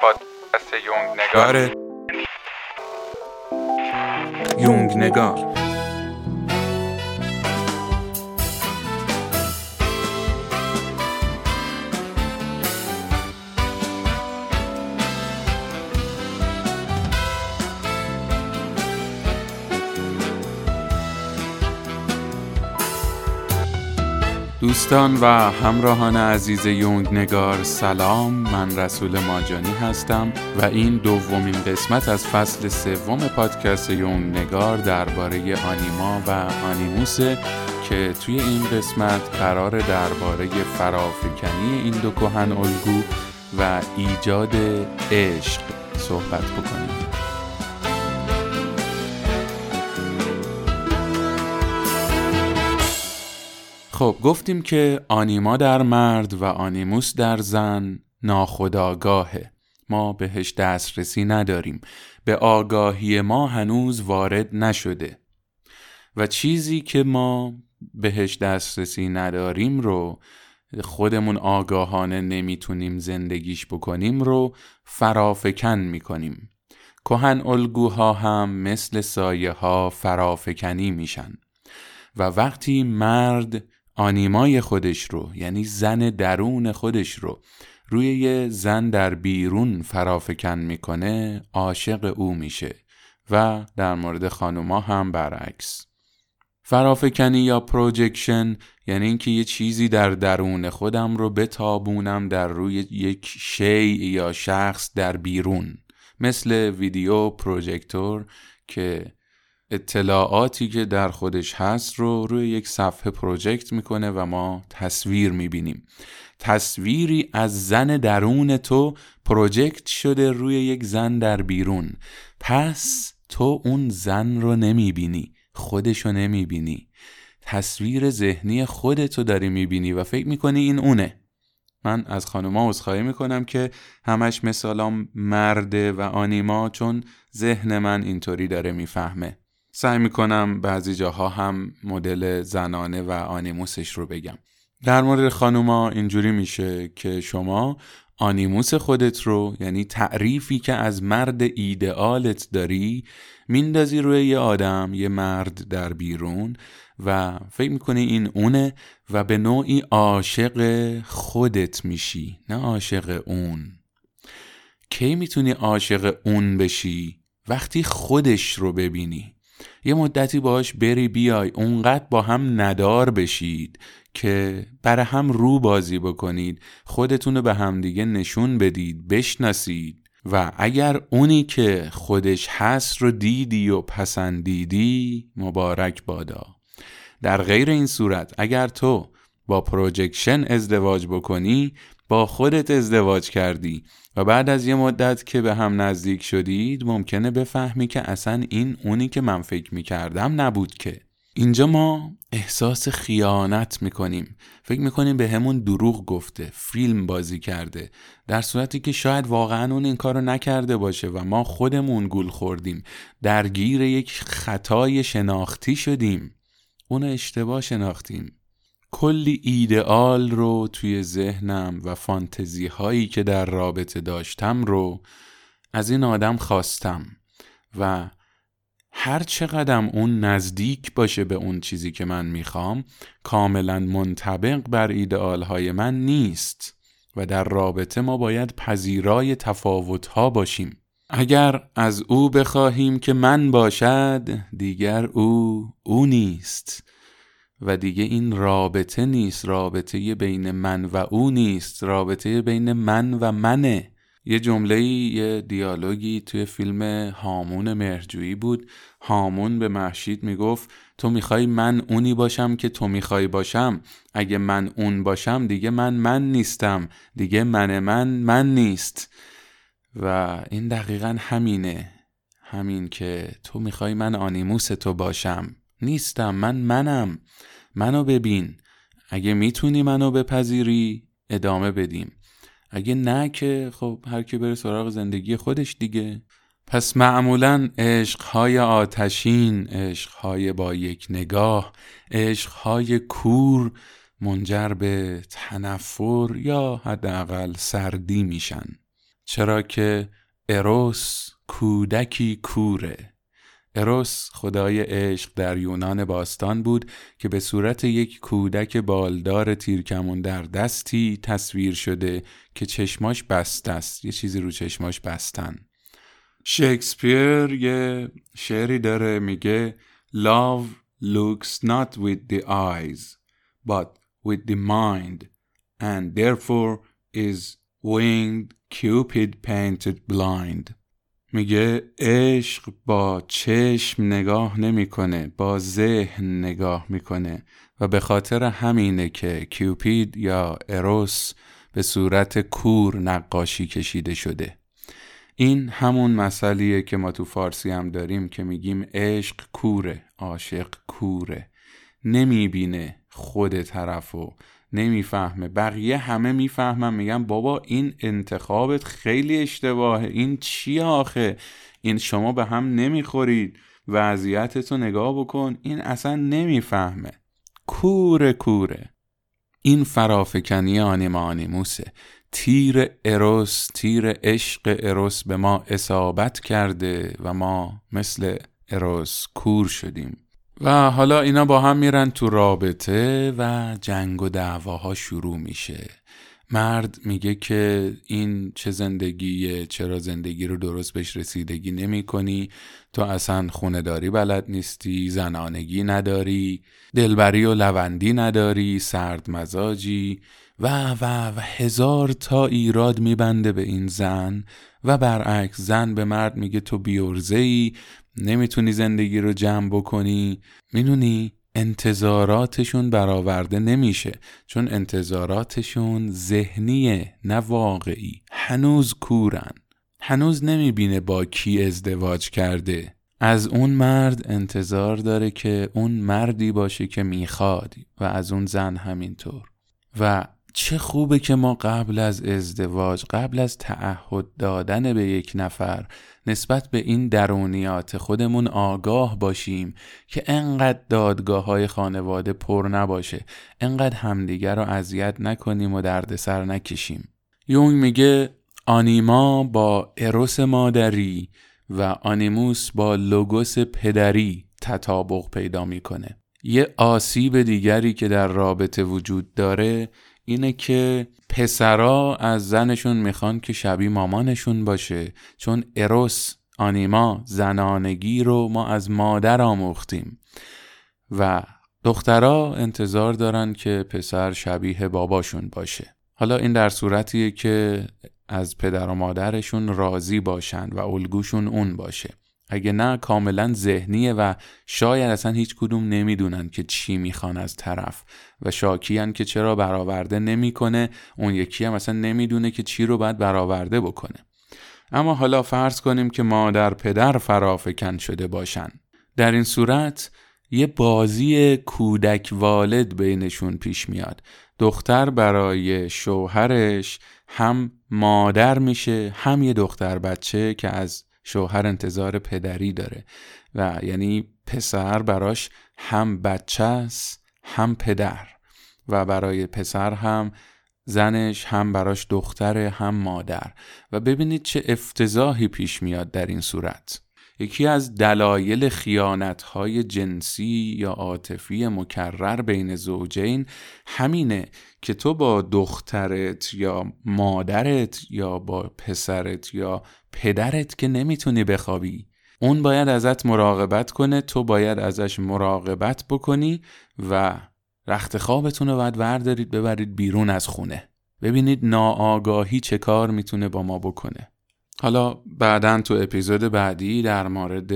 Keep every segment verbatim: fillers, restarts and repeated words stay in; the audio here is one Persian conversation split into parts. پادکست یونگ‌نگار. یونگ‌نگار دوستان و همراهان عزیز یونگ‌نگار، سلام. من رسول ماجانی هستم و این دومین قسمت از فصل سوم پادکست یونگ‌نگار درباره آنیما و آنیموسه که توی این قسمت قرار درباره فرافکنی این دو کهن الگو و ایجاد عشق صحبت بکنیم. خب گفتیم که آنیما در مرد و آنیموس در زن ناخودآگاهه. ما بهش دسترسی نداریم. به آگاهی ما هنوز وارد نشده. و چیزی که ما بهش دسترسی نداریم رو، خودمون آگاهانه نمیتونیم زندگیش بکنیم رو فرافکن میکنیم. کهن الگوها هم مثل سایه ها فرافکنی میشن. و وقتی مرد آنیمای خودش رو، یعنی زن درون خودش رو، روی یه زن در بیرون فرافکن میکنه، عاشق او میشه. و در مورد خانوما هم برعکس. فرافکنی یا پروجکشن یعنی اینکه یه چیزی در درون خودم رو بتابونم در روی یک شی یا شخص در بیرون، مثل ویدیو پروژکتور که اطلاعاتی که در خودش هست رو روی یک صفحه پروژکت میکنه و ما تصویر میبینیم. تصویری از زن درون تو پروژکت شده روی یک زن در بیرون. پس تو اون زن رو نمیبینی، خودش رو نمیبینی، تصویر ذهنی خودتو داری میبینی و فکر میکنی این اونه. من از خانوما عذرخواهی میکنم که همش مثالام مرده و آنیما، چون ذهن من اینطوری داره میفهمه. سعی میکنم بعضی جاها هم مدل زنانه و آنیموسش رو بگم. در مورد خانوما اینجوری میشه که شما آنیموس خودت رو، یعنی تعریفی که از مرد ایدئالت داری، میندازی روی یه آدم، یه مرد در بیرون و فکر میکنی این اونه و به نوعی عاشق خودت میشی، نه عاشق اون. کی میتونی عاشق اون بشی؟ وقتی خودش رو ببینی. یه مدتی باش بری بیای، اونقدر با هم ندار بشید که برای هم رو بازی بکنید، خودتونو به همدیگه نشون بدید، بشناسید. و اگر اونی که خودش هست رو دیدی و پسندیدی، مبارک بادا. در غیر این صورت اگر تو با پروژکشن ازدواج بکنی، با خودت ازدواج کردی و بعد از یه مدت که به هم نزدیک شدید ممکنه بفهمی که اصلا این اونی که من فکر میکردم نبود. که اینجا ما احساس خیانت میکنیم، فکر میکنیم به همون دروغ گفته، فیلم بازی کرده، در صورتی که شاید واقعا اون این کارو نکرده باشه و ما خودمون گول خوردیم، درگیر یک خطای شناختی شدیم، اون اشتباه شناختیم. کلی ایدئال رو توی ذهنم و فانتزی هایی که در رابطه داشتم رو از این آدم خواستم و هر چقدرم اون نزدیک باشه به اون چیزی که من میخوام، کاملا منطبق بر ایدئال های من نیست و در رابطه ما باید پذیرای تفاوت ها باشیم. اگر از او بخواهیم که من باشد، دیگر او او نیست و دیگه این رابطه نیست، رابطه بین من و او نیست، رابطه بین من و منه. یه جمله‌ای، یه دیالوگی توی فیلم هامون مهرجویی بود. هامون به مهشید میگفت تو میخوای من اونی باشم که تو میخوای باشم، اگه من اون باشم دیگه من من نیستم، دیگه من من من نیست. و این دقیقاً همینه، همین که تو میخوای من آنیموس تو باشم، نیستم، من منم. منو ببین، اگه میتونی منو بپذیری ادامه بدیم، اگه نه که خب هر کی بره سراغ زندگی خودش دیگه. پس معمولاً عشق‌های آتشین، عشق‌های با یک نگاه، عشق‌های کور منجر به تنفر یا حداقل سردی میشن. چرا که اروس کودکی کوره. اروس خدای عشق در یونان باستان بود که به صورت یک کودک بالدار تیرکمون در دستی تصویر شده که چشماش بسته است، یه چیزی رو چشماش بستن. شکسپیر یه شعری داره میگه Love looks not with the eyes but with the mind and therefore is winged Cupid painted blind. میگه عشق با چشم نگاه نمیکنه، با ذهن نگاه میکنه و به خاطر همینه که کیوپید یا اروس به صورت کور نقاشی کشیده شده. این همون مسئله‌ایه که ما تو فارسی هم داریم که میگیم عشق کوره، عاشق کوره، نمیبینه خود طرفو، نمیفهمه. بقیه همه میفهمن، میگن بابا این انتخابت خیلی اشتباهه، این چی آخه، این شما به هم نمیخورید، وضعیتتو نگاه بکن. این اصلا نمیفهمه، کوره کوره. این فرافکنی آنیما آنیموسه. تیر اروس، تیر عشق اروس به ما اصابت کرده و ما مثل اروس کور شدیم. و حالا اینا با هم میرن تو رابطه و جنگ و دعواها شروع میشه. مرد میگه که این چه زندگیه، چرا زندگی رو درست بهش رسیدگی نمی کنی، تو اصلا خونداری بلد نیستی، زنانگی نداری، دلبری و لوندی نداری، سرد مزاجی و و و هزار تا ایراد میبنده به این زن. و برعکس زن به مرد میگه تو بیورزه‌ای، نمیتونی زندگی رو جمع بکنی. میدونی انتظاراتشون برآورده نمیشه، چون انتظاراتشون ذهنیه نه واقعی. هنوز کورن، هنوز نمیبینه با کی ازدواج کرده. از اون مرد انتظار داره که اون مردی باشه که میخواد و از اون زن همینطور. و چه خوبه که ما قبل از ازدواج، قبل از تعهد دادن به یک نفر، نسبت به این درونیات خودمون آگاه باشیم که انقدر دادگاه‌های خانواده پر نباشه، انقدر همدیگر رو اذیت نکنیم و دردسر نکشیم. یونگ میگه آنیما با اروس مادری و آنیموس با لوگوس پدری تطابق پیدا میکنه. یه آسیب دیگری که در رابطه وجود داره اینه که پسرا از زنشون میخوان که شبیه مامانشون باشه، چون اروس، آنیما، زنانگی رو ما از مادر آموختیم و دخترا انتظار دارن که پسر شبیه باباشون باشه. حالا این در صورتیه که از پدر و مادرشون راضی باشن و الگوشون اون باشه. اگه نه کاملا ذهنیه و شاید اصلا هیچ کدوم نمیدونن که چی میخوان از طرف و شاکیان که چرا برآورده نمیکنه، اون یکی هم اصلا نمیدونه که چی رو باید برآورده بکنه. اما حالا فرض کنیم که مادر پدر فرافکن شده باشن، در این صورت یه بازی کودک والد بینشون پیش میاد. دختر برای شوهرش هم مادر میشه، هم یه دختر بچه که از شوهر انتظار پدری داره و یعنی پسر براش هم بچه است هم پدر و برای پسر هم زنش، هم براش دختره هم مادر. و ببینید چه افتضاحی پیش میاد در این صورت. یکی از دلایل خیانت‌های جنسی یا عاطفی مکرر بین زوجین همینه که تو با دخترت یا مادرت یا با پسرت یا پدرت که نمیتونی بخوابی. اون باید ازت مراقبت کنه، تو باید ازش مراقبت بکنی و رخت خوابتون رو باید وردارید ببرید بیرون از خونه. ببینید ناآگاهی چه کار میتونه با ما بکنه. حالا بعداً تو اپیزود بعدی در مورد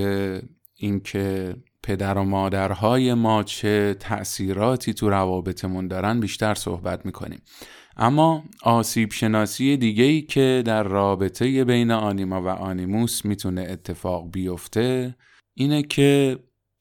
اینکه پدر و مادرهای ما چه تأثیراتی تو روابطمون دارن بیشتر صحبت میکنیم. اما آسیب شناسی دیگه‌ای که در رابطه بین آنیما و آنیموس میتونه اتفاق بیفته اینه که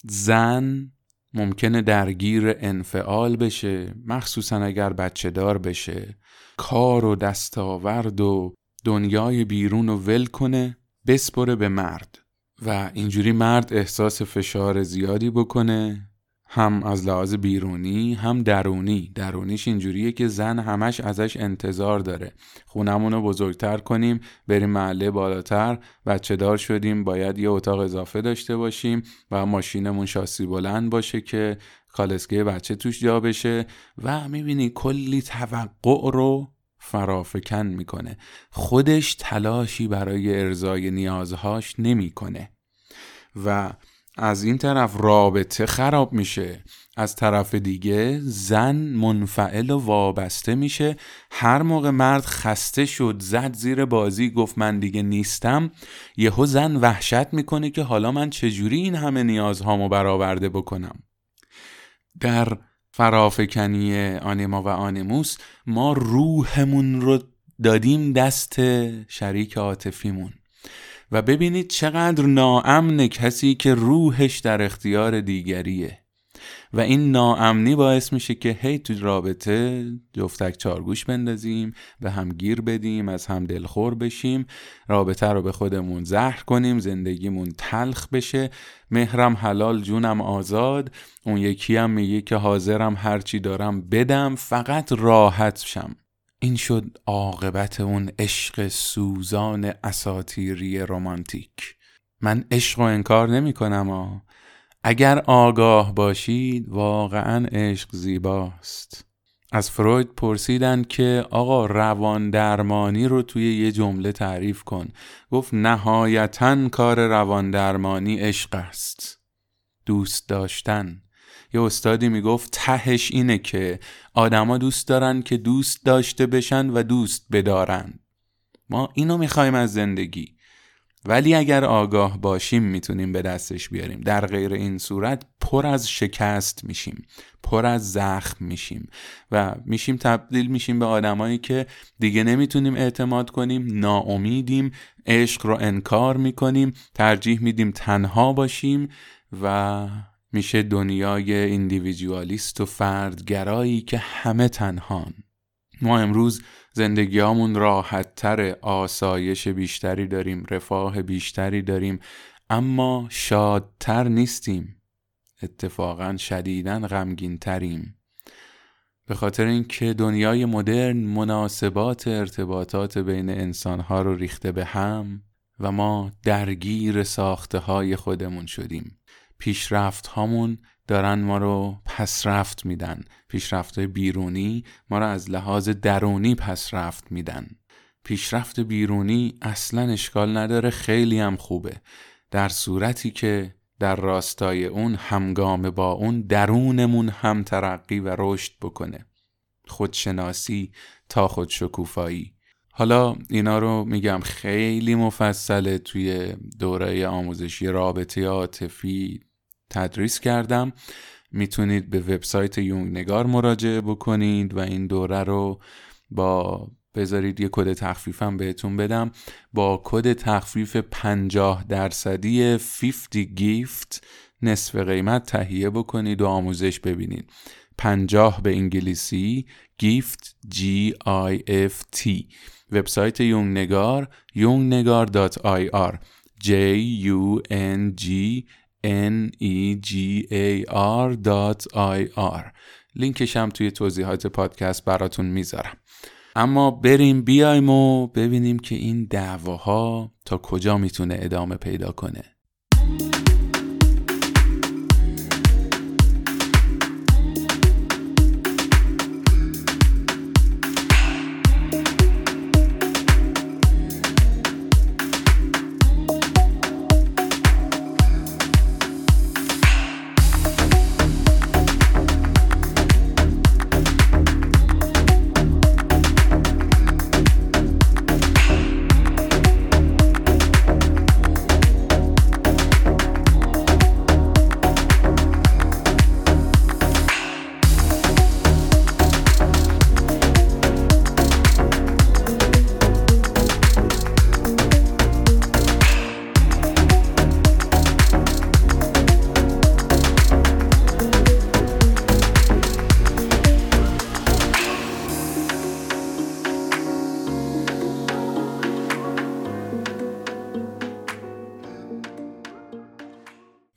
زن ممکنه درگیر انفعال بشه، مخصوصا اگر بچه دار بشه، کار و دستاورد و دنیای بیرون رو ول کنه، بسپره به مرد و اینجوری مرد احساس فشار زیادی بکنه، هم از لحاظ بیرونی هم درونی. درونیش اینجوریه که زن همش ازش انتظار داره، خونمونو بزرگتر کنیم، بریم محله بالاتر، بچه دار شدیم باید یه اتاق اضافه داشته باشیم و ماشینمون شاسی بلند باشه که کالسکه بچه توش جا بشه و میبینی کلی توقع رو فرافکن میکنه، خودش تلاشی برای ارضای نیازهاش نمیکنه و از این طرف رابطه خراب میشه، از طرف دیگه زن منفعل و وابسته میشه. هر موقع مرد خسته شد، زد زیر بازی، گفت من دیگه نیستم، یهو زن وحشت میکنه که حالا من چجوری این همه نیازهامو برآورده بکنم. در فرافکنی آنیما و آنیموس ما روحمون رو دادیم دست شریک عاطفیمون و ببینید چقدر ناامن کسی که روحش در اختیار دیگریه و این ناامنی باعث میشه که هی تو رابطه جفتک چارگوش بندازیم، به هم گیر بدیم، از هم دلخور بشیم، رابطه رو به خودمون زهر کنیم، زندگیمون تلخ بشه، مهرم حلال جونم آزاد، اون یکی هم میگه که حاضرم هرچی دارم بدم فقط راحت شم. این شد عاقبت اون عشق سوزان اساطیری رمانتیک. من عشق رو انکار نمی کنم آ. اگر آگاه باشید واقعا عشق زیباست. از فروید پرسیدن که آقا روان درمانی رو توی یه جمله تعریف کن. گفت نهایتاً کار روان درمانی عشق است. دوست داشتن. یه استادی میگفت تهش اینه که آدما دوست دارن که دوست داشته بشن و دوست بدارن. ما اینو میخوایم از زندگی، ولی اگر آگاه باشیم میتونیم به دستش بیاریم. در غیر این صورت پر از شکست میشیم، پر از زخم میشیم و میشیم تبدیل میشیم به آدمایی که دیگه نمیتونیم اعتماد کنیم، ناامیدیم، عشق رو انکار میکنیم، ترجیح میدیم تنها باشیم و میشه دنیای ایندیویدوالیست و فردگرایی که همه تنهان. ما امروز زندگیامون راحت‌تر، آسایش بیشتری داریم، رفاه بیشتری داریم، اما شادتر نیستیم، اتفاقاً شدیداً غمگین‌تریم، به خاطر اینکه دنیای مدرن مناسبات ارتباطات بین انسان‌ها رو ریخته به هم و ما درگیر ساخته‌های خودمون شدیم. پیشرفت هامون دارن ما رو پسرفت میدن، پیشرفت بیرونی ما رو از لحاظ درونی پسرفت میدن. پیشرفت بیرونی اصلا اشکال نداره، خیلی هم خوبه، در صورتی که در راستای اون همگام با اون درونمون هم ترقی و رشد بکنه، خودشناسی تا خودشکوفایی. حالا اینا رو میگم خیلی مفصله، توی دوره آموزشی رابطه عاطفی تدریس کردم، میتونید به وبسایت یونگنگار مراجعه بکنید و این دوره رو با بذارید یه کد تخفیفم بهتون بدم، با کد تخفیف پنجاه درصدی فیفتی گیفت نصف قیمت تهیه بکنید و آموزش ببینید. پنجاه به انگلیسی، گیفت جی آی اف تی. وبسایت یونگنگار یونگنگار دات آی آر جی یو ان جی ان ای جی ای آر دات آی آر. لینکش هم توی توضیحات پادکست براتون میذارم. اما بریم بیایم و ببینیم که این دعواها تا کجا میتونه ادامه پیدا کنه.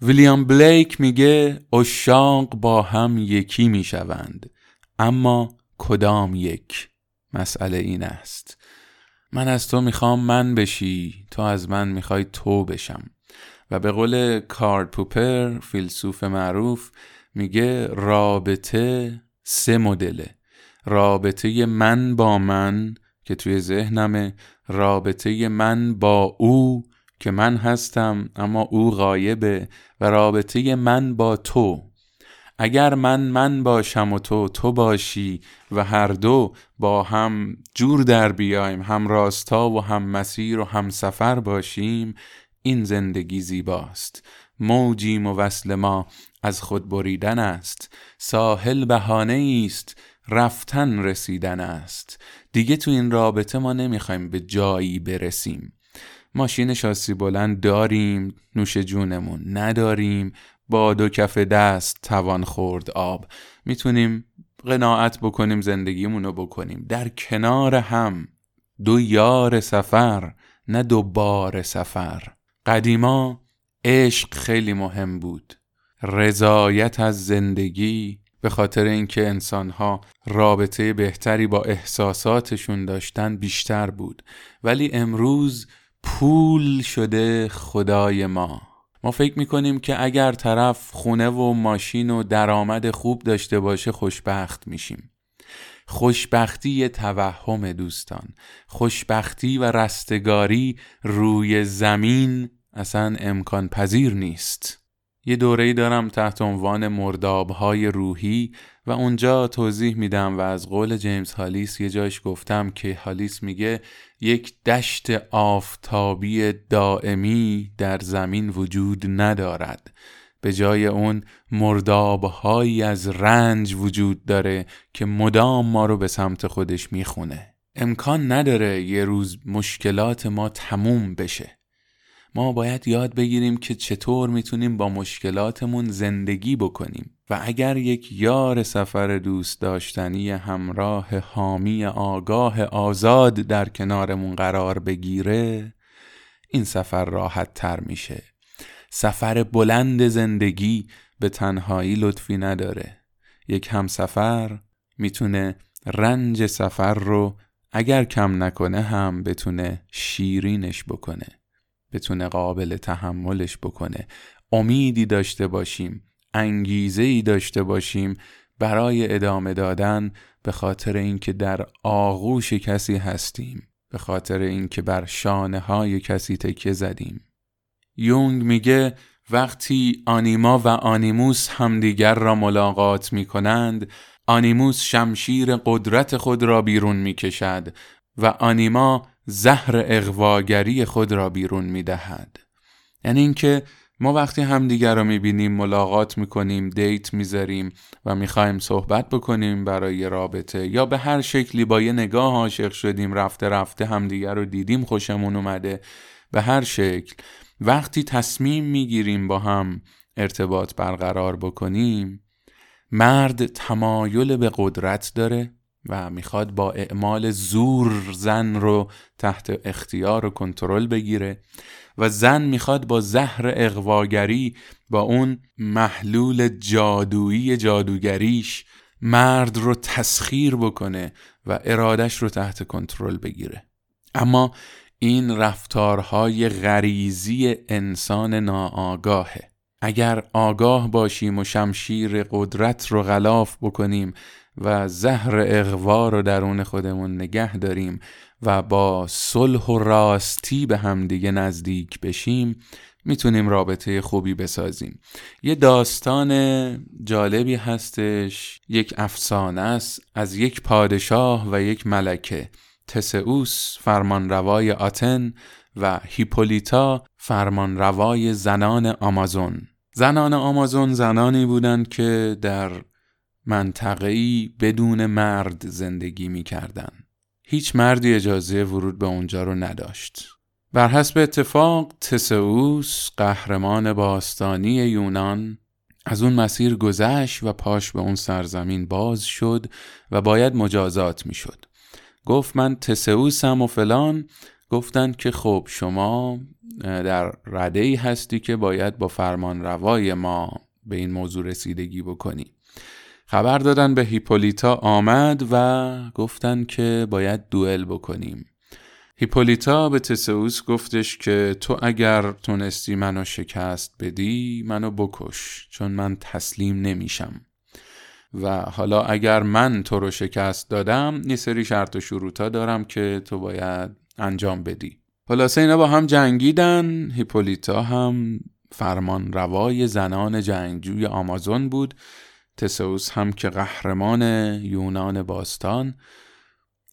ویلیام بلیک میگه عشاق با هم یکی میشوند، اما کدام یک؟ مسئله این است. من از تو میخوام من بشی، تو از من میخوای تو بشم. و به قول کارل پوپر، فیلسوف معروف، میگه رابطه سه مدله. رابطه من با من که توی ذهنمه، رابطه من با او که من هستم اما او غایبه، و رابطه من با تو. اگر من من باشم و تو تو باشی و هر دو با هم جور در بیایم، هم راستا و هم مسیر و هم سفر باشیم، این زندگی زیباست. موجی موصل ما از خود بریدن است، ساحل بهانه است، رفتن رسیدن است. دیگه تو این رابطه ما نمیخوایم به جایی برسیم. ماشین شاسی بلند داریم، نوش جونمون، نداریم با دو کف دست توان خورد آب. میتونیم قناعت بکنیم زندگیمونو بکنیم در کنار هم، دو یار سفر نه دو بار سفر. قدیما عشق خیلی مهم بود، رضایت از زندگی، به خاطر اینکه انسان‌ها رابطه بهتری با احساساتشون داشتن بیشتر بود. ولی امروز پول شده خدای ما. ما فکر میکنیم که اگر طرف خونه و ماشین و درآمد خوب داشته باشه خوشبخت میشیم. خوشبختی یه توهم دوستان. خوشبختی و رستگاری روی زمین اصلا امکان پذیر نیست. یه دوره‌ای دارم تحت عنوان مرداب‌های روحی و اونجا توضیح میدم و از قول جیمز هالیس یه جایش گفتم که هالیس میگه یک دشت آفتابی دائمی در زمین وجود ندارد، به جای اون مرداب‌هایی از رنج وجود داره که مدام ما رو به سمت خودش میخونه. امکان نداره یه روز مشکلات ما تموم بشه. ما باید یاد بگیریم که چطور میتونیم با مشکلاتمون زندگی بکنیم. و اگر یک یار سفر دوست داشتنی، همراه، حامی، آگاه، آزاد در کنارمون قرار بگیره، این سفر راحت تر میشه. سفر بلند زندگی به تنهایی لطفی نداره. یک همسفر میتونه رنج سفر رو اگر کم نکنه هم بتونه شیرینش بکنه، بتونه قابل تحملش بکنه. امیدی داشته باشیم، انگیزه‌ای داشته باشیم برای ادامه دادن، به خاطر اینکه در آغوش کسی هستیم، به خاطر اینکه بر شانه‌های کسی تکیه زدیم. یونگ میگه وقتی آنیما و آنیموس همدیگر را ملاقات میکنند، آنیموس شمشیر قدرت خود را بیرون میکشد و آنیما زهر اغواگری خود را بیرون میدهد. یعنی اینکه ما وقتی همدیگر را میبینیم، ملاقات میکنیم، دیت میذاریم و میخوایم صحبت بکنیم برای رابطه، یا به هر شکلی با یه نگاه عاشق شدیم، رفته رفته همدیگر رو دیدیم، خوشمون اومده، به هر شکل وقتی تصمیم میگیریم با هم ارتباط برقرار بکنیم، مرد تمایل به قدرت داره و میخواد با اعمال زور زن رو تحت اختیار و کنترل بگیره، و زن میخواد با زهر اغواگری، با اون محلول جادویی جادوگریش، مرد رو تسخیر بکنه و ارادش رو تحت کنترل بگیره. اما این رفتارهای غریزی انسان ناآگاهه. اگر آگاه باشیم و شمشیر قدرت رو غلاف بکنیم و زهر اغوا رو درون خودمون نگه داریم و با صلح و راستی به هم دیگه نزدیک بشیم، میتونیم رابطه خوبی بسازیم. یه داستان جالبی هستش، یک افسانه است از یک پادشاه و یک ملکه. تسئوس فرمانروای آتن و هیپولیتا فرمانروای زنان آمازون. زنان آمازون زنانی بودند که در منطقه‌ای بدون مرد زندگی می‌کردن. هیچ مردی اجازه ورود به اونجا رو نداشت. بر حسب اتفاق، تسئوس، قهرمان باستانی یونان، از اون مسیر گذشت و پاش به اون سرزمین باز شد و باید مجازات می‌شد. گفت من تسئوسم و فلان. گفتن که خب شما در رده‌ای هستی که باید با فرمان روای ما به این موضوع رسیدگی بکنی. خبر دادن به هیپولیتا آمد و گفتن که باید دوئل بکنیم. هیپولیتا به تسئوس گفتش که تو اگر تونستی منو شکست بدی منو بکش، چون من تسلیم نمیشم، و حالا اگر من تو رو شکست دادم یه سری شرط و شروطا دارم که تو باید انجام بدی. خلاصه اینا با هم جنگیدن. هیپولیتا هم فرمان روای زنان جنگجوی آمازون بود، تسئوس هم که قهرمان یونان باستان،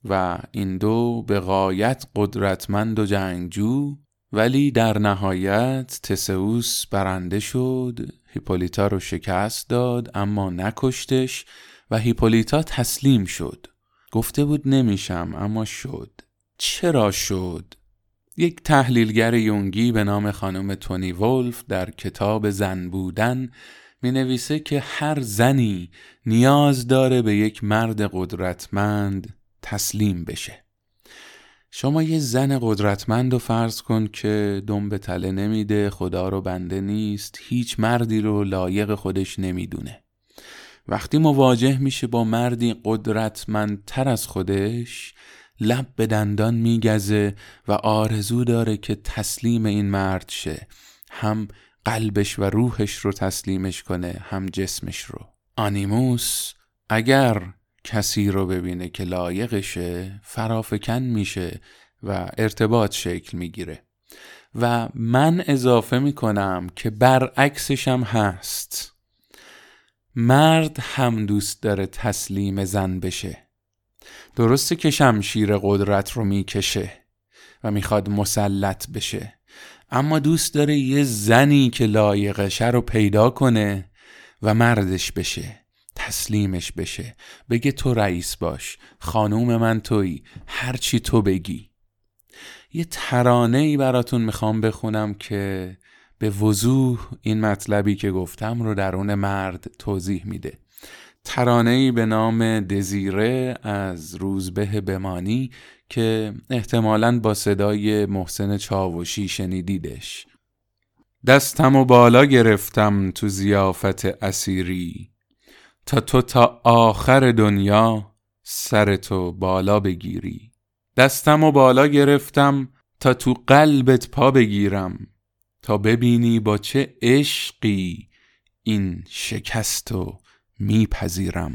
و این دو به غایت قدرتمند و جنگجو، ولی در نهایت تسئوس برنده شد. هیپولیتا رو شکست داد اما نکشتش و هیپولیتا تسلیم شد. گفته بود نمیشم اما شد. چرا شد؟ یک تحلیلگر یونگی به نام خانم تونی وولف در کتاب زن بودن می نویسه که هر زنی نیاز داره به یک مرد قدرتمند تسلیم بشه. شما یه زن قدرتمند رو فرض کن که دم به تله نمیده، خدا رو بنده نیست، هیچ مردی رو لایق خودش نمیدونه. وقتی مواجه میشه با مردی قدرتمندتر از خودش، لب به دندان میگزه و آرزو داره که تسلیم این مرد شه، هم قلبش و روحش رو تسلیمش کنه، هم جسمش رو. آنیموس اگر کسی رو ببینه که لایقشه فرافکن میشه و ارتباط شکل میگیره. و من اضافه میکنم که برعکسش هم هست، مرد هم دوست داره تسلیم زن بشه. درسته که شمشیر قدرت رو میکشه و میخواد مسلط بشه، اما دوست داره یه زنی که لایقشه رو پیدا کنه و مردش بشه، تسلیمش بشه، بگه تو رئیس باش، خانوم من تویی، هر چی تو بگی. یه ترانه‌ای براتون میخوام بخونم که به وضوح این مطلبی که گفتم رو درون مرد توضیح میده. ترانه‌ای به نام دزیره از روزبه بمانی که احتمالاً با صدای محسن چاوشی شنیدیدش. دستم و بالا گرفتم تو ضیافت اسیری، تا تو تا آخر دنیا سر تو بالا بگیری. دستم و بالا گرفتم تا تو قلبت پا بگیرم، تا ببینی با چه عشقی این شکستو میپذیرم.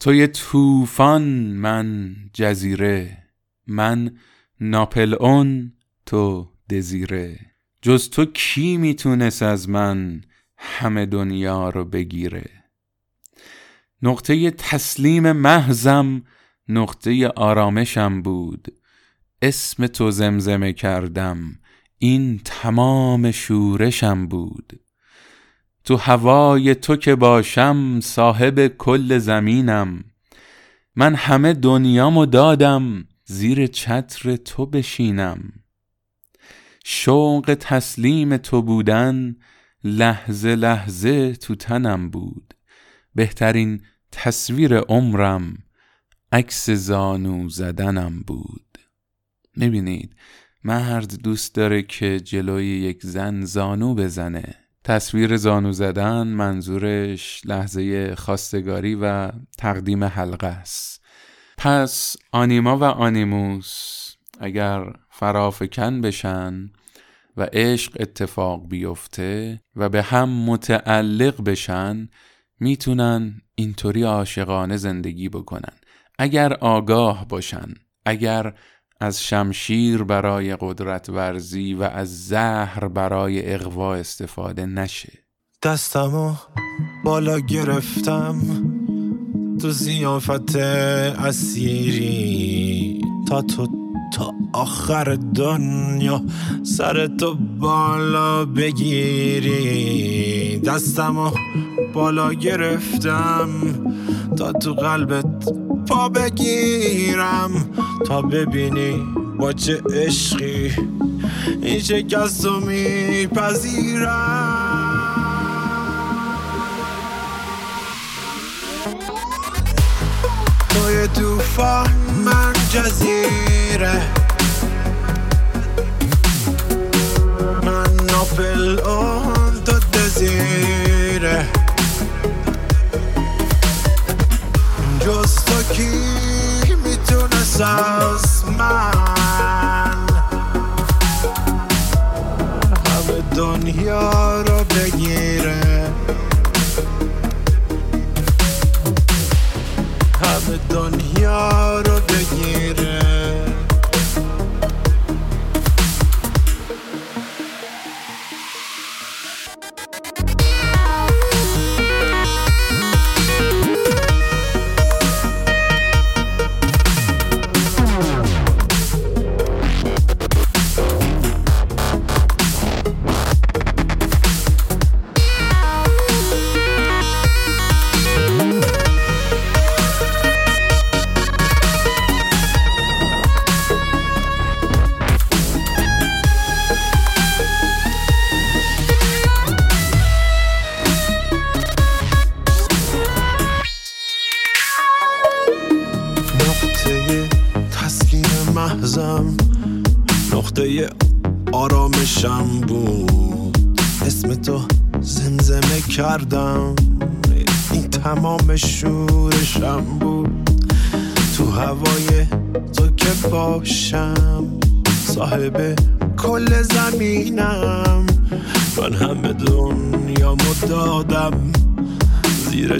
تو یه طوفان، من جزیره، من ناپلئون، تو دزیره. جز تو کی میتونست از من همه دنیا رو بگیره؟ نقطه تسلیم محضم، نقطه آرامشم بود. اسم تو زمزمه کردم، این تمام شورشم بود. تو هوای تو که باشم، صاحب کل زمینم. من همه دنیامو دادم، زیر چتر تو بشینم. شوق تسلیم تو بودن، لحظه لحظه تو تنم بود. بهترین تصویر عمرم، عکس زانو زدنم بود. میبینید مرد دوست داره که جلوی یک زن زانو بزنه. تصویر زانو زدن منظورش لحظه خواستگاری و تقدیم حلقه است. پس آنیما و آنیموس اگر فرافکن بشن و عشق اتفاق بیفته و به هم متعلق بشن، میتونن اینطوری عاشقانه زندگی بکنن. اگر آگاه باشن، اگر از شمشیر برای قدرت ورزی و از زهر برای اغوا استفاده نشه. دستمو بالا گرفتم تو ضیافت اسیری، تا تو تا آخر دنیا سر تو بالا بگیری. دستمو بالا گرفتم تا تو قلبت پا بگیرم، تا ببینی با چه عشقی این شکستو میپذیرم. توی توفا من جزیره، دنیا رو بگیره، همه دنیا رو بگیره.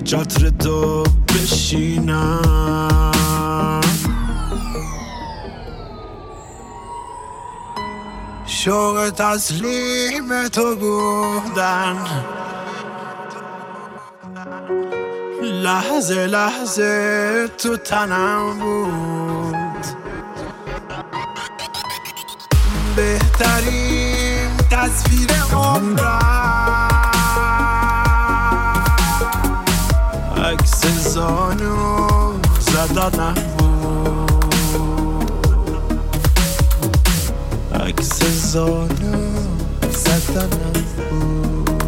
چتر تو بشینم، شوق تسلیم تو بودن، لحظه لحظه تو تنم بود، بهترین تصویر عمرم، زانو زدنم بود، عکس زانو زدنم بود.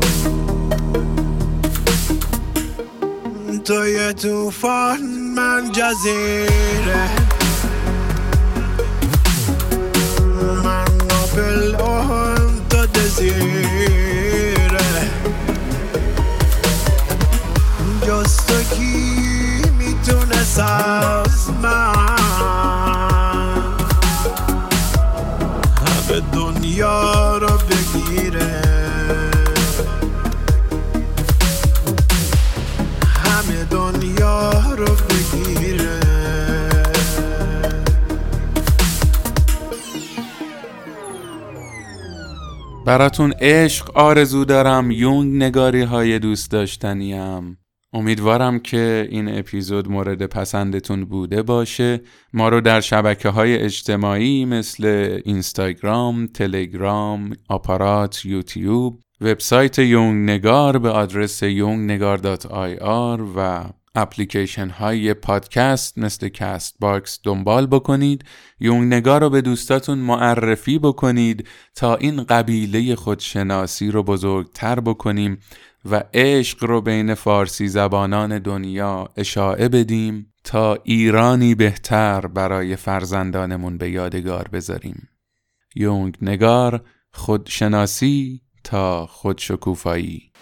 تو یه توفان، من جزیره، من قبل آن تو دزیره، جست کی میتونست از من همه دنیا رو بگیره، همه دنیا رو بگیره. براتون عشق آرزو دارم، یونگ نگاری های دوست داشتنیم. امیدوارم که این اپیزود مورد پسندتون بوده باشه. ما رو در شبکه‌های اجتماعی مثل اینستاگرام، تلگرام، آپارات، یوتیوب، وبسایت یونگ نگار به آدرس یونگ نگار دات آی آر و اپلیکیشن های پادکست مثل کست باکس دنبال بکنید. یونگ نگار رو به دوستاتون معرفی بکنید تا این قبیله خودشناسی رو بزرگتر بکنیم و عشق رو بین فارسی زبانان دنیا اشاعه بدیم تا ایرانی بهتر برای فرزندانمون به یادگار بذاریم. یونگ نگار، خودشناسی تا خودشکوفایی.